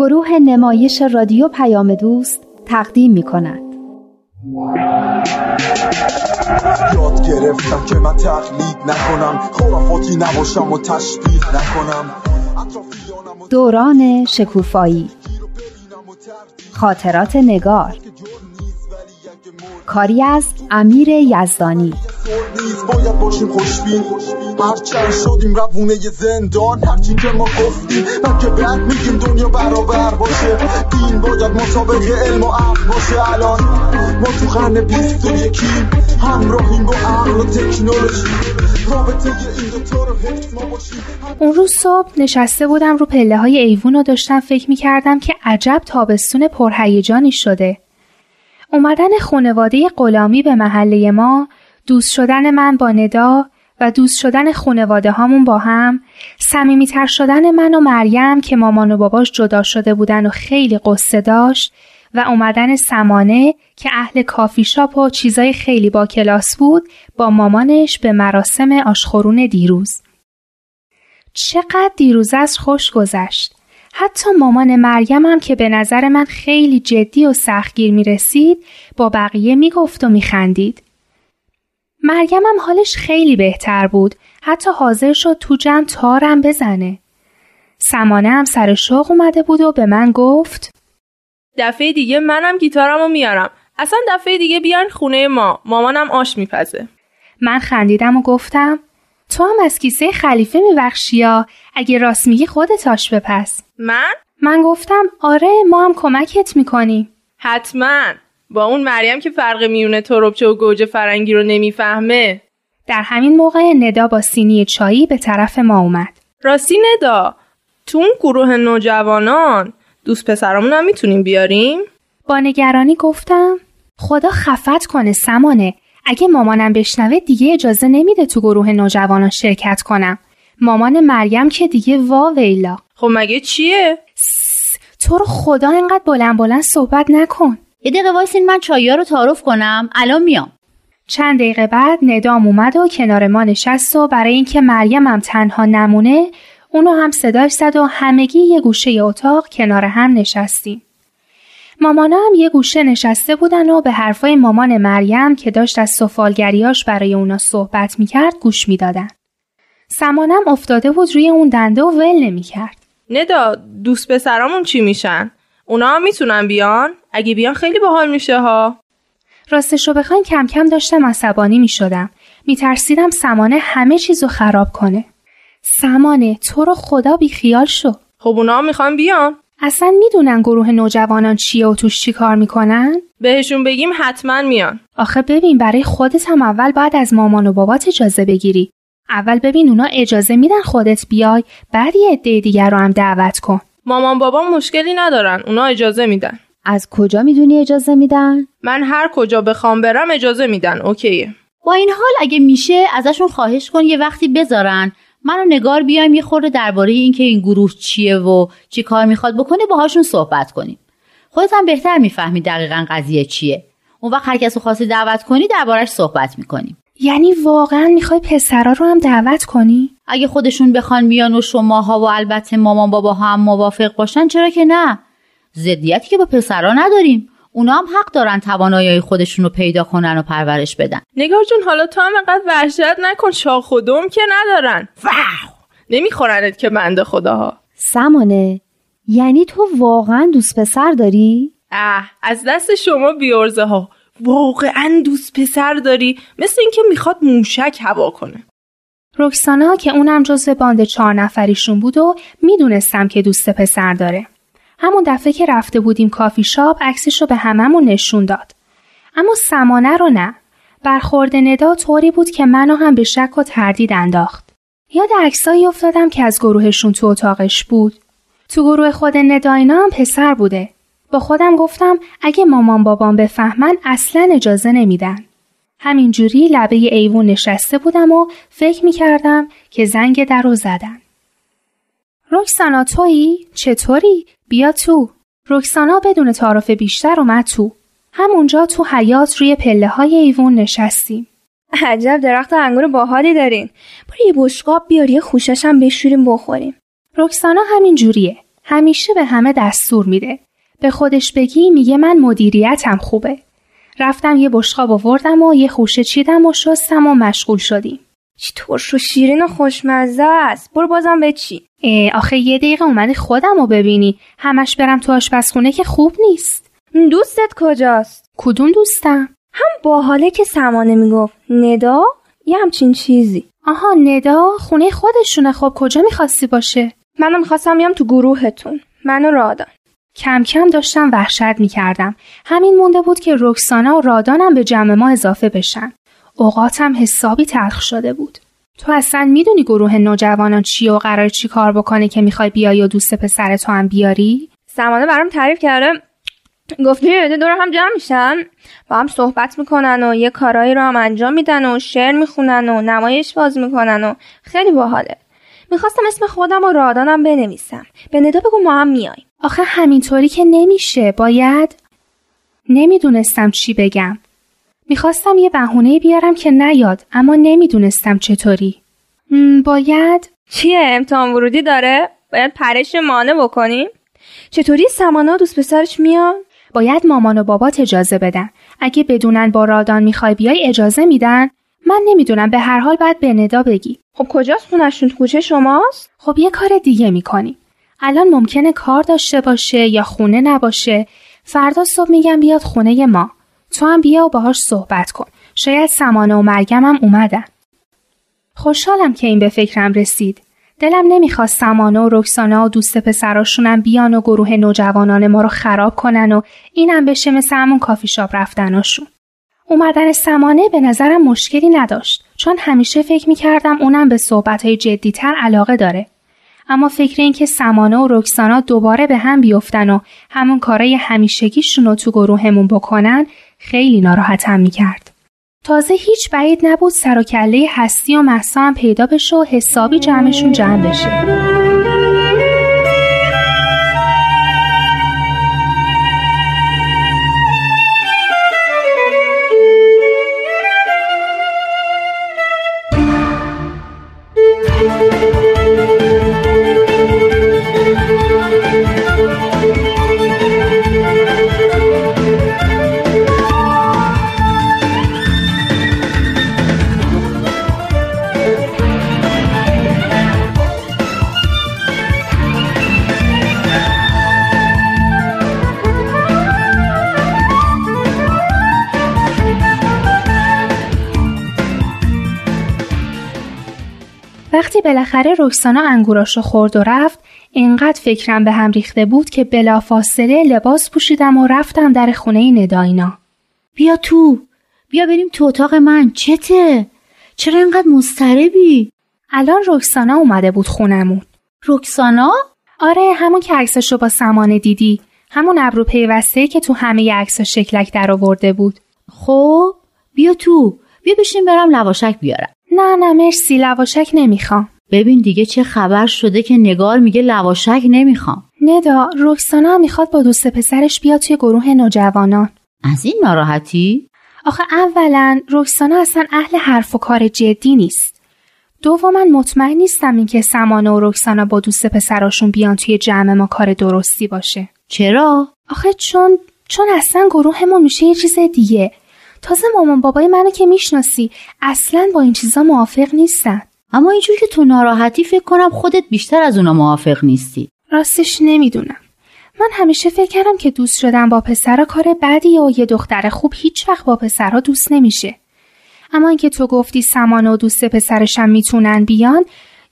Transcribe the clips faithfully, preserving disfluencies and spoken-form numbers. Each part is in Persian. گروه نمایش رادیو پیام دوست تقدیم می‌کند. یاد گرفتم که من تقلید نکنم، خرافاتی نباشم و تشبیه نکنم. دوران شکوفایی، خاطرات نگار، کاری از امیر یزدانی. باید باشیم خوشبین، هرچند شدیم روونه زندان، هرچی که ما گفتیم بلکه بد میگیم دنیا برابر باشه، دین باید مطابق علم و عقل باشه. الان ما تو قرن بیست و یکیم، همراهیم با عقل و تکنولوژی، رابطه این دوتا رو حفظ ما باشیم. اون روز صبح نشسته بودم رو پله های ایوون رو داشتم فکر میکردم که عجب تابستون پرهیجانی شده. اومدن خانواده غلامی به محله ما، دوست شدن من با ندا و دوست شدن خانواده هامون با هم، صمیمیتر شدن من و مریم که مامان و باباش جدا شده بودن و خیلی قصه داشت، و اومدن سمانه که اهل کافی شاپ و چیزای خیلی با کلاس بود با مامانش به مراسم آشخورون دیروز. چقدر دیروز از خوش گذشت. حتی مامان مریمم که به نظر من خیلی جدی و سختگیر می رسید با بقیه می گفت و می خندید. مریمم حالش خیلی بهتر بود، حتی حاضر شد تو جمع تارم بزنه. سمانه هم سر شوق اومده بود و به من گفت دفعه دیگه منم گیتارمو میارم، اصلا دفعه دیگه بیان خونه ما، مامانم آش میپزه. من خندیدم و گفتم تو هم از کیسه خلیفه میبخشی ها، اگه راست میگی خودت آش بپز. من؟ من گفتم آره، ما هم کمکت میکنیم. حتماً. با اون مریم که فرق میونه تربچه و گوجه فرنگی رو نمیفهمه. در همین موقع ندا با سینی چایی به طرف ما اومد. راستی ندا، تو اون گروه نوجوانان دوست پسرامون هم میتونیم بیاریم؟ با نگرانی گفتم خدا خفت کنه سمانه، اگه مامانم بشنوه دیگه اجازه نمیده تو گروه نوجوانان شرکت کنم. مامان مریم که دیگه وا ویلا. خب مگه چیه؟ تو رو خدا اینقدر بلند بلند صحبت نکن. یه دقیقه وایسین من چایی ها رو تعارف کنم، الان میام. چند دقیقه بعد ندام اومد و کنار ما نشست و برای اینکه مریمم تنها نمونه اونو هم صداش زد و همگی یه گوشه اتاق کنار هم نشستیم. مامانا هم یه گوشه نشسته بودن و به حرفای مامان مریم که داشت از سفالگریاش برای اونا صحبت میکرد گوش میدادن. سمانم افتاده بود روی اون دنده و ول نمیکرد. ندا، دوست پسرامون چی میشن؟ اونا هم میتونن بیان؟ اگه بیان خیلی باحال میشه ها. راستشو بخواین کم کم داشتم عصبانی میشدم. میترسیدم سمانه همه چیزو خراب کنه. سمانه تو رو خدا بی خیال شو. خب اونا هم میخوان بیان. اصلا میدونن گروه نوجوانان چیه و توش چی کار میکنن؟ بهشون بگیم حتما میان. آخه ببین برای خودت هم اول بعد از مامان و بابات اجازه بگیری. اول ببین اونا اجازه میدن خودت بیای، بعد یه عده دیگر رو هم دعوت کن. مامان بابام مشکلی ندارن، اونا اجازه میدن. از کجا میدونی اجازه میدن؟ من هر کجا بخوام برم اجازه میدن، اوکیه. با این حال اگه میشه ازشون خواهش کن یه وقتی بذارن منو نگار بیام یه خورده درباره اینکه این گروه چیه و چی کار میخواد بکنه باهاشون صحبت کنیم. خودت هم بهتر میفهمی دقیقاً قضیه چیه. اون وقت هر کس رو خواستی دعوت کنی دربارش صحبت میکنیم. یعنی واقعاً میخوای پسرا رو هم دعوت کنی؟ اگه خودشون بخوان بیان و شماها و البته مامان باباها هم موافق باشن چرا که نه؟ زدیتی که با پسرا نداریم. اونا هم حق دارن توانایی خودشون رو پیدا کنن و پرورش بدن. نگار جون حالا تو هم انقدر وحشت نکن، شاخ خودم که ندارن. واو! نمیخورنت که بنده خداها. سمانه، یعنی تو واقعا دوست پسر داری؟ اه، از دست شما بیارزه ها. واقعا دوست پسر داری؟ مثل اینکه میخواد موشک هوا کنه. رکسانا که اونم جزو باند چهار نفریشون بود و میدونستم که دوست پسر داره. همون دفعه که رفته بودیم کافی شاپ عکسش رو به هممون نشون داد. اما سمانه رو نه. برخورد ندا طوری بود که منو هم به شک و تردید انداخت. یاد عکسایی افتادم که از گروهشون تو اتاقش بود. تو گروه خود ندا اینا هم پسر بوده. با خودم گفتم اگه مامان بابام بفهمن اصلا اجازه نمیدن. همینجوری لبه ایوون نشسته بودم و فکر میکردم که زنگ در رو زدن. رکسانا تویی؟ چطوری؟ بیا تو. رکسانا بدون تعارف بیشتر اومد تو. همونجا تو حیاط روی پله های ایوون نشستیم. عجب درخت انگور باحالی دارین. برو یه بشقاب بیار یه خوشاشم بشوریم بخوریم. رکسانا همین جوریه. همیشه به همه دستور میده. به خودش بگی میگه من مدیریتم خوبه. رفتم یه بشقاب آوردم و یه خوشه چیدم و شستم و مشغول شدیم. چی ترش و شیرین و خوشمزه است. برو بازم بچی. آخه یه دقیقه اومدی خودم رو ببینی. همش برم تو آشپزخونه که خوب نیست. دوستت کجاست؟ کدوم دوستم؟ هم باحاله که سمانه میگفت. ندا؟ یه همچین چیزی. آها ندا خونه خودشونه. خب کجا میخواستی باشه؟ منم میخواستم بیام تو گروهتون. منو رادان. کم کم داشتم وحشت میکردم. همین مونده بود که رکسانا و رادانم به جمع ما اضافه بشن. اوقاتم حسابی تلخ شده بود. تو اصلا میدونی گروه نوجوانان چیه و قرار چی کار بکنه که میخوای بیای و دوست پسر تو هم بیاری؟ سمانه برام تعریف کرده. گفت یه دور هم جمع میشن، با هم صحبت میکنن و یه کارایی رو هم انجام میدن و شعر میخونن و نمایش باز میکنن و خیلی باحاله. میخواستم اسم خودم و رادانم بنویسم. به ندا بگو ما هم میایم. آخه همینطوری که نمیشه. باید نمیدونستم چی بگم. میخواستم یه بهونه بیارم که نیاد، اما نمیدونستم چطوری. باید چیه؟ امتحان ورودی داره؟ باید پرش مانع بکنیم. چطوری سمانا دوست پسرش میان؟ باید مامان و بابات اجازه بدن. اگه بدونن با رادان میخوای بیای اجازه میدن؟ من نمیدونم. به هر حال باید به ندا بگی. خب کجاست خونشون؟ تو کوچه شماست؟ خب یه کار دیگه میکنیم. الان ممکنه کار داشته باشه یا خونه نباشه. فردا صبح میگم بیاد خونه ما. تو هم بیا و باهاش صحبت کن. شاید سمانه و مریم هم اومدن. خوشحالم که این به فکرم رسید. دلم نمیخواست سمانه و رکسانا و دوست پسراشونم بیان و گروه نوجوانان ما رو خراب کنن و اینم بشه مثل همون کافی شاپ رفتناشون. اومدن سمانه به نظرم مشکلی نداشت، چون همیشه فکر میکردم اونم به صحبتهای جدیتر علاقه داره. اما فکر این که سمانه و رکسانا دوباره به هم بیفتن و همون کارای همیشگیشون رو تو گروهمون بکنن خیلی ناراحتم میکرد. تازه هیچ بعید نبود سر و کله هستی و مهسا هم پیدا بشه و حسابی جمعشون جمع بشه. وقتی بالاخره رکسانا انگوراشو خورد و رفت، انقدر فکرم به هم ریخته بود که بلافاصله لباس پوشیدم و رفتم در خونه نداینا. بیا تو، بیا بریم تو اتاق من. چته؟ چرا انقدر مضطربی؟ الان رکسانا اومده بود خونمون. رکسانا؟ آره، همون که عکسشو با سمانه دیدی، همون ابرو پیوسته که تو همه عکس‌ها شکلک در آورده بود. خب، بیا تو، بیا بشین برام لواشک بیارم. نه نه مرسی، لواشک نمیخوام. ببین دیگه چه خبر شده که نگار میگه لواشک نمیخوام. ندا، رکسانا میخواد با دوست پسرش بیاد توی گروه نوجوانان. از این ناراحتی؟ آخه اولا رکسانا اصلا اهل حرف و کار جدی نیست. دوما مطمئن نیستم این که سمانه و رکسانا با دوست پسراشون بیان توی جمع ما کار درستی باشه. چرا؟ آخه چون چون اصلا گروهمون میشه یه چیز دیگه. تازه مامان بابای منو که میشناسی اصلاً با این چیزا موافق نیستن. اما اینجور که تو ناراحتی فکر کنم خودت بیشتر از اونا موافق نیستی. راستش نمیدونم. من همیشه فکر کردم که دوست شدن با پسرا کار بدیه و یه دختر خوب هیچ وقت با پسرا دوست نمیشه. اما اینکه تو گفتی سمانه و دوست پسرش هم میتونن بیان،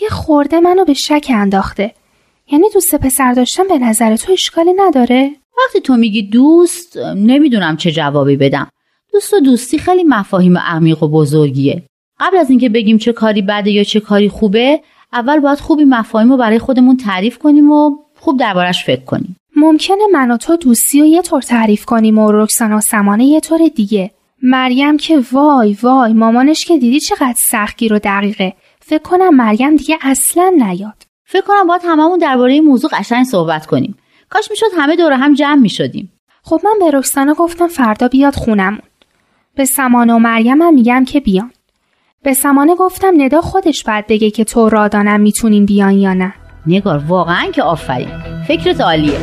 یه خورده منو به شک انداخته. یعنی دوست پسر داشتن به نظر تو اشکالی نداره؟ وقتی تو میگی دوست، نمیدونم چه جوابی بدم. دوست و دوستی خیلی مفاهیم عمیق و بزرگیه. قبل از اینکه بگیم چه کاری بده یا چه کاری خوبه، اول باید خوبی مفاهیم رو برای خودمون تعریف کنیم و خوب دربارش فکر کنیم. ممکنه من و تو دوستی رو یه طور تعریف کنیم و رکسانا و سمانه یه طور دیگه. مریم که وای وای، مامانش که دیدی چقدر سختگیر و دقیقه. فکر کنم مریم دیگه اصلا نیاد. فکر کنم باید هممون درباره این موضوع قشنگ صحبت کنیم. کاش میشد همه دور هم جمع میشدیم. خب من به رکسانا گفتم فردا بیاد خونمون. به سمانه و مریم هم میگم که بیان. به سمانه گفتم ندا خودش باید بگه که تو رادانم میتونین بیان یا نه. نگار واقعا که آفرین، فکرت عالیه.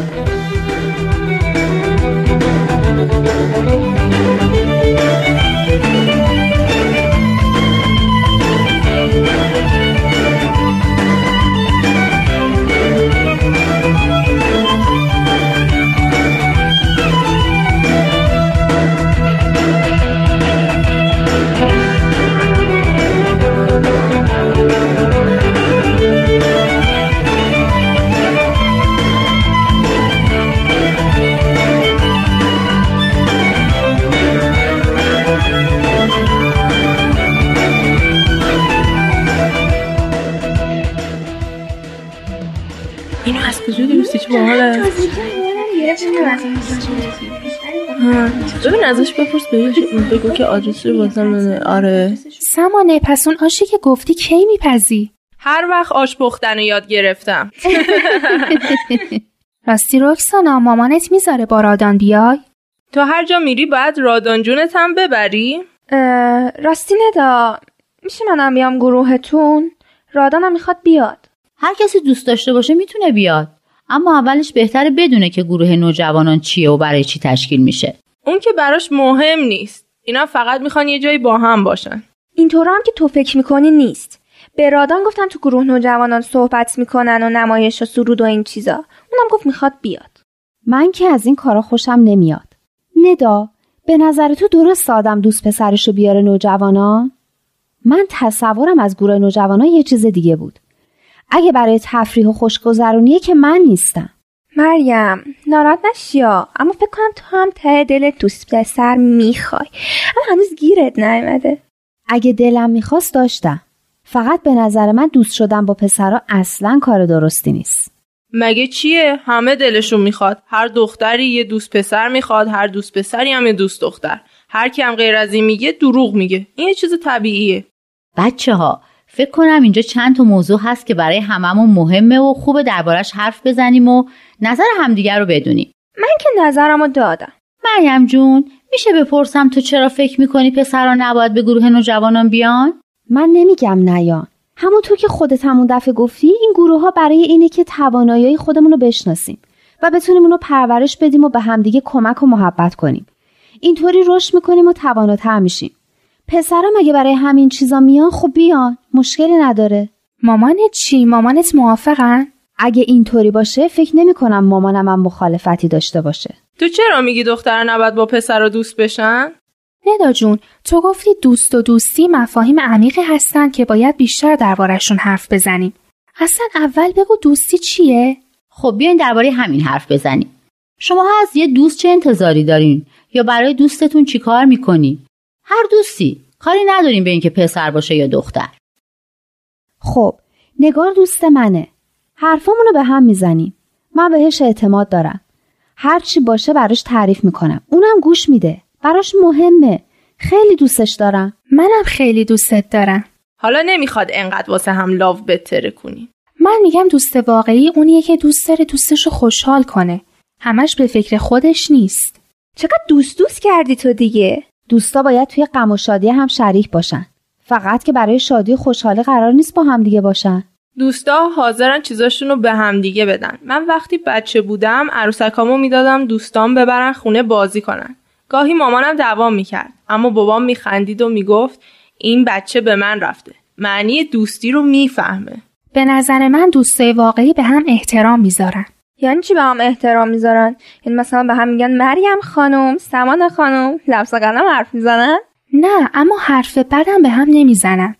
ببین ازش بپرس بگو که آدرس رو بازم داده. آره سمانه، پس اون آشی که گفتی کی میپزی؟ هر وقت آش پختن رو یاد گرفتم. راستی رکسانا مامانت میذاره با رادان بیای؟ تو هر جا میری باید رادان جونت هم ببری؟ راستی ندا میشه منم بیام گروهتون؟ رادان هم میخواد بیاد. هر کسی دوست داشته باشه میتونه بیاد، اما اولش بهتره بدونه که گروه نوجوانان چیه و برای چی تشکیل میشه. اون که براش مهم نیست، اینا فقط میخوان یه جایی با هم باشن. اینطورا هم که تو فکر میکنی نیست. به رادان گفتم تو گروه نوجوانان صحبت میکنن و نمایش و سرود و این چیزا، اونم گفت میخواد بیاد. من که از این کارا خوشم نمیاد. ندا به نظر تو درست آدم دوست پسرشو بیاره نوجوانان؟ من تصورم از گروه نوجوانان یه چیز دیگه بود. اگه برای تفریح و خوشگذرونیه که من نیستم. مریم ناراحت نشیا، اما فکر کنم تو هم ته دلت دوست سر میخوای، اما هنوز گیرت نیومده. اگه دلم میخواست داشتم، فقط به نظر من دوست شدن با پسرا اصلا کار درستی نیست. مگه چیه؟ همه دلشون میخواد. هر دختری یه دوست پسر میخواد، هر دوست پسری هم یه دوست دختر. هر کی هم غیر از این میگه دروغ میگه. این یه چیز طبیعیه. بچه‌ها فکر کنم اینجا چند تا موضوع هست که برای هممون مهمه و خوبه دربارش حرف بزنیم و نظر همدیگر رو بدونیم. من که نظرمو دادم. مریم جون میشه بپرسم تو چرا فکر میکنی پسران نباید به گروه نوجوانان بیان؟ من نمیگم نیان. همونطور که خودت همون دفعه گفتی این گروه ها برای اینه که توانایی خودمون رو بشناسیم و بتونیم اون رو پرورش بدیم و به همدیگه کمک و محبت کنیم. اینطوری رشد میکنیم و تواناتر میشیم. پسرام اگه برای همین چیزا میان خب بیان، مشکلی نداره. مامانت چی؟ مامانت موافقن؟ اگه اینطوری باشه فکر نمی‌کنم مامانم هم مخالفتی داشته باشه. تو چرا میگی دخترها نباید با پسرا دوست بشن؟ ندا جون تو گفتی دوست و دوستی مفاهیم عمیقی هستن که باید بیشتر دربارشون حرف بزنیم. اصلا اول بگو دوستی چیه؟ خب بیاین درباره همین حرف بزنیم. شماها از یه دوست چه انتظاری دارین یا برای دوستتون چیکار می‌کنین؟ هر دوستی، کاری نداریم به اینکه پسر باشه یا دختر. خب، نگار دوست منه. حرفامونو به هم میزنیم. من بهش اعتماد دارم. هر چی باشه براش تعریف میکنم. اونم گوش میده. براش مهمه. خیلی دوستش دارم. منم خیلی دوستت دارم. حالا نمیخواد انقدر واسه هم لاو بتره کنی. من میگم دوست واقعی اونیه که دوست داره دوستشو خوشحال کنه. همش به فکر خودش نیست. چقدر دوست دوست کردی تو دیگه. دوستا باید توی غم و شادی هم شریک باشن. فقط که برای شادی و خوشحالی قرار نیست با هم دیگه باشن. دوستا حاضرن چیزاشونو به هم دیگه بدن. من وقتی بچه بودم عروسکامو میدادم دوستام ببرن خونه بازی کنن. گاهی مامانم دعوا میکرد، اما بابام میخندید و میگفت این بچه به من رفته. معنی دوستی رو میفهمه. به نظر من دوستای واقعی به هم احترام میذارن. یعنی چی به هم احترام میذارن؟ یعنی مثلا به هم میگن مریم خانم، سمانه خانم، لبس قلم حرف میزنن؟ نه، اما حرف بدم به هم نمیزنن.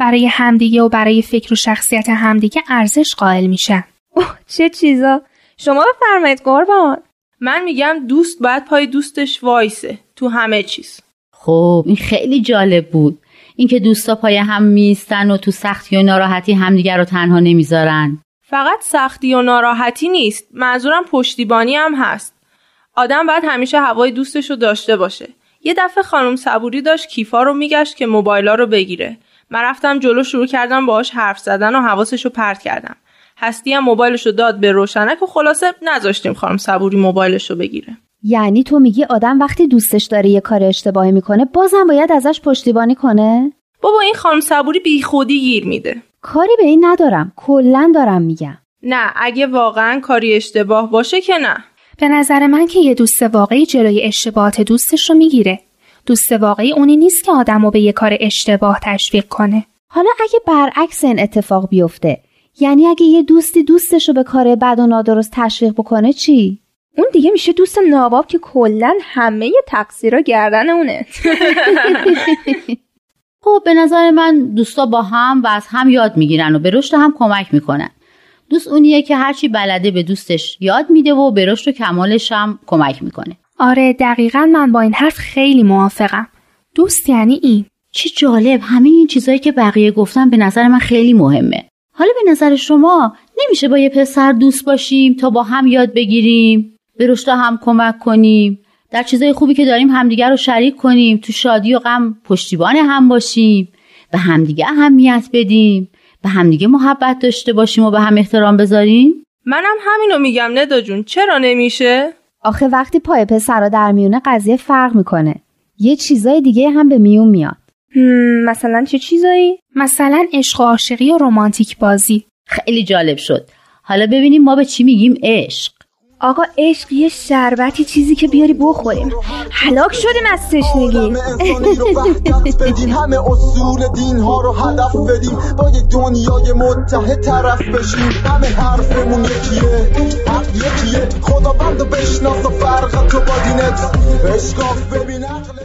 برای همدیگه و برای فکر و شخصیت همدیگه ارزش قائل میشن. اوه چه چیزا؟ شما بفرمایید قربان. من میگم دوست باید پای دوستش وایسه تو همه چیز. خب این خیلی جالب بود. اینکه دوستا پای هم میستن و تو سختی و ناراحتی همدیگه رو تنها نمیذارن. فقط سختی و ناراحتی نیست، منظورم پشتیبانی هم هست. آدم باید همیشه هوای دوستش رو داشته باشه. یه دفعه خانم صبوری داشت کیفا رو میگشت که موبایلا رو بگیره. من رفتم جلو شروع کردم باهاش حرف زدن و حواسش رو پرت کردم. هستی هم موبایلش رو داد به روشنک و خلاصه نذاشتیم خانم صبوری موبایلش رو بگیره. یعنی تو میگی آدم وقتی دوستش داره یه کار اشتباهی میکنه بازم باید ازش پشتیبانی کنه؟ بابا این خانم صبوری بیخودی گیر میده. کاری به این ندارم، کلا دارم میگم. نه، اگه واقعا کاری اشتباه باشه که نه. به نظر من که یه دوست واقعی جلوی اشتباهات دوستش رو میگیره. دوست واقعی اونی نیست که آدمو به یه کار اشتباه تشویق کنه. حالا اگه برعکس این اتفاق بیفته، یعنی اگه یه دوستی دوستش رو به کار بد و نادرست تشویق بکنه چی؟ اون دیگه میشه دوست ناباب که کلاً همه تقصیرا گردن اونه. خب به نظر من دوستا با هم و از هم یاد میگیرن و به رشد هم کمک میکنن. دوست اونیه که هرچی بلده به دوستش یاد میده و به رشد و کمالش هم کمک میکنه. آره دقیقاً، من با این حرف خیلی موافقم. دوست یعنی این. چه جالب، همین این چیزایی که بقیه گفتن به نظر من خیلی مهمه. حالا به نظر شما نمیشه با یه پسر دوست باشیم تا با هم یاد بگیریم، به رشد هم کمک کنیم، در چیزای خوبی که داریم همدیگر رو شریک کنیم، تو شادی و غم پشتیبان هم باشیم، به همدیگه اهمیت بدیم، به همدیگه محبت داشته باشیم و به هم احترام بذاریم؟ منم همینو میگم ندا جون، چرا نمیشه؟ آخه وقتی پای پسرا در میونه قضیه فرق میکنه. یه چیزای دیگه هم به میون میاد. مثلا چه چیزایی؟ مثلا عشق و عاشقی و رمانتیک بازی. خیلی جالب شد. حالا ببینیم ما به چی میگیم عشق. آقا عشق یه شربتی، چیزی که بیاری بخوریم. هلاک شدیم از تشنگی. همه اصول دین ها رو هدف بدیم، با یه دنیای متحد طرف بشیم. همه حرفمون یکیه، حق یکیه، خداوندو بشناس و فرق تو با دینت. عشق ببین عقل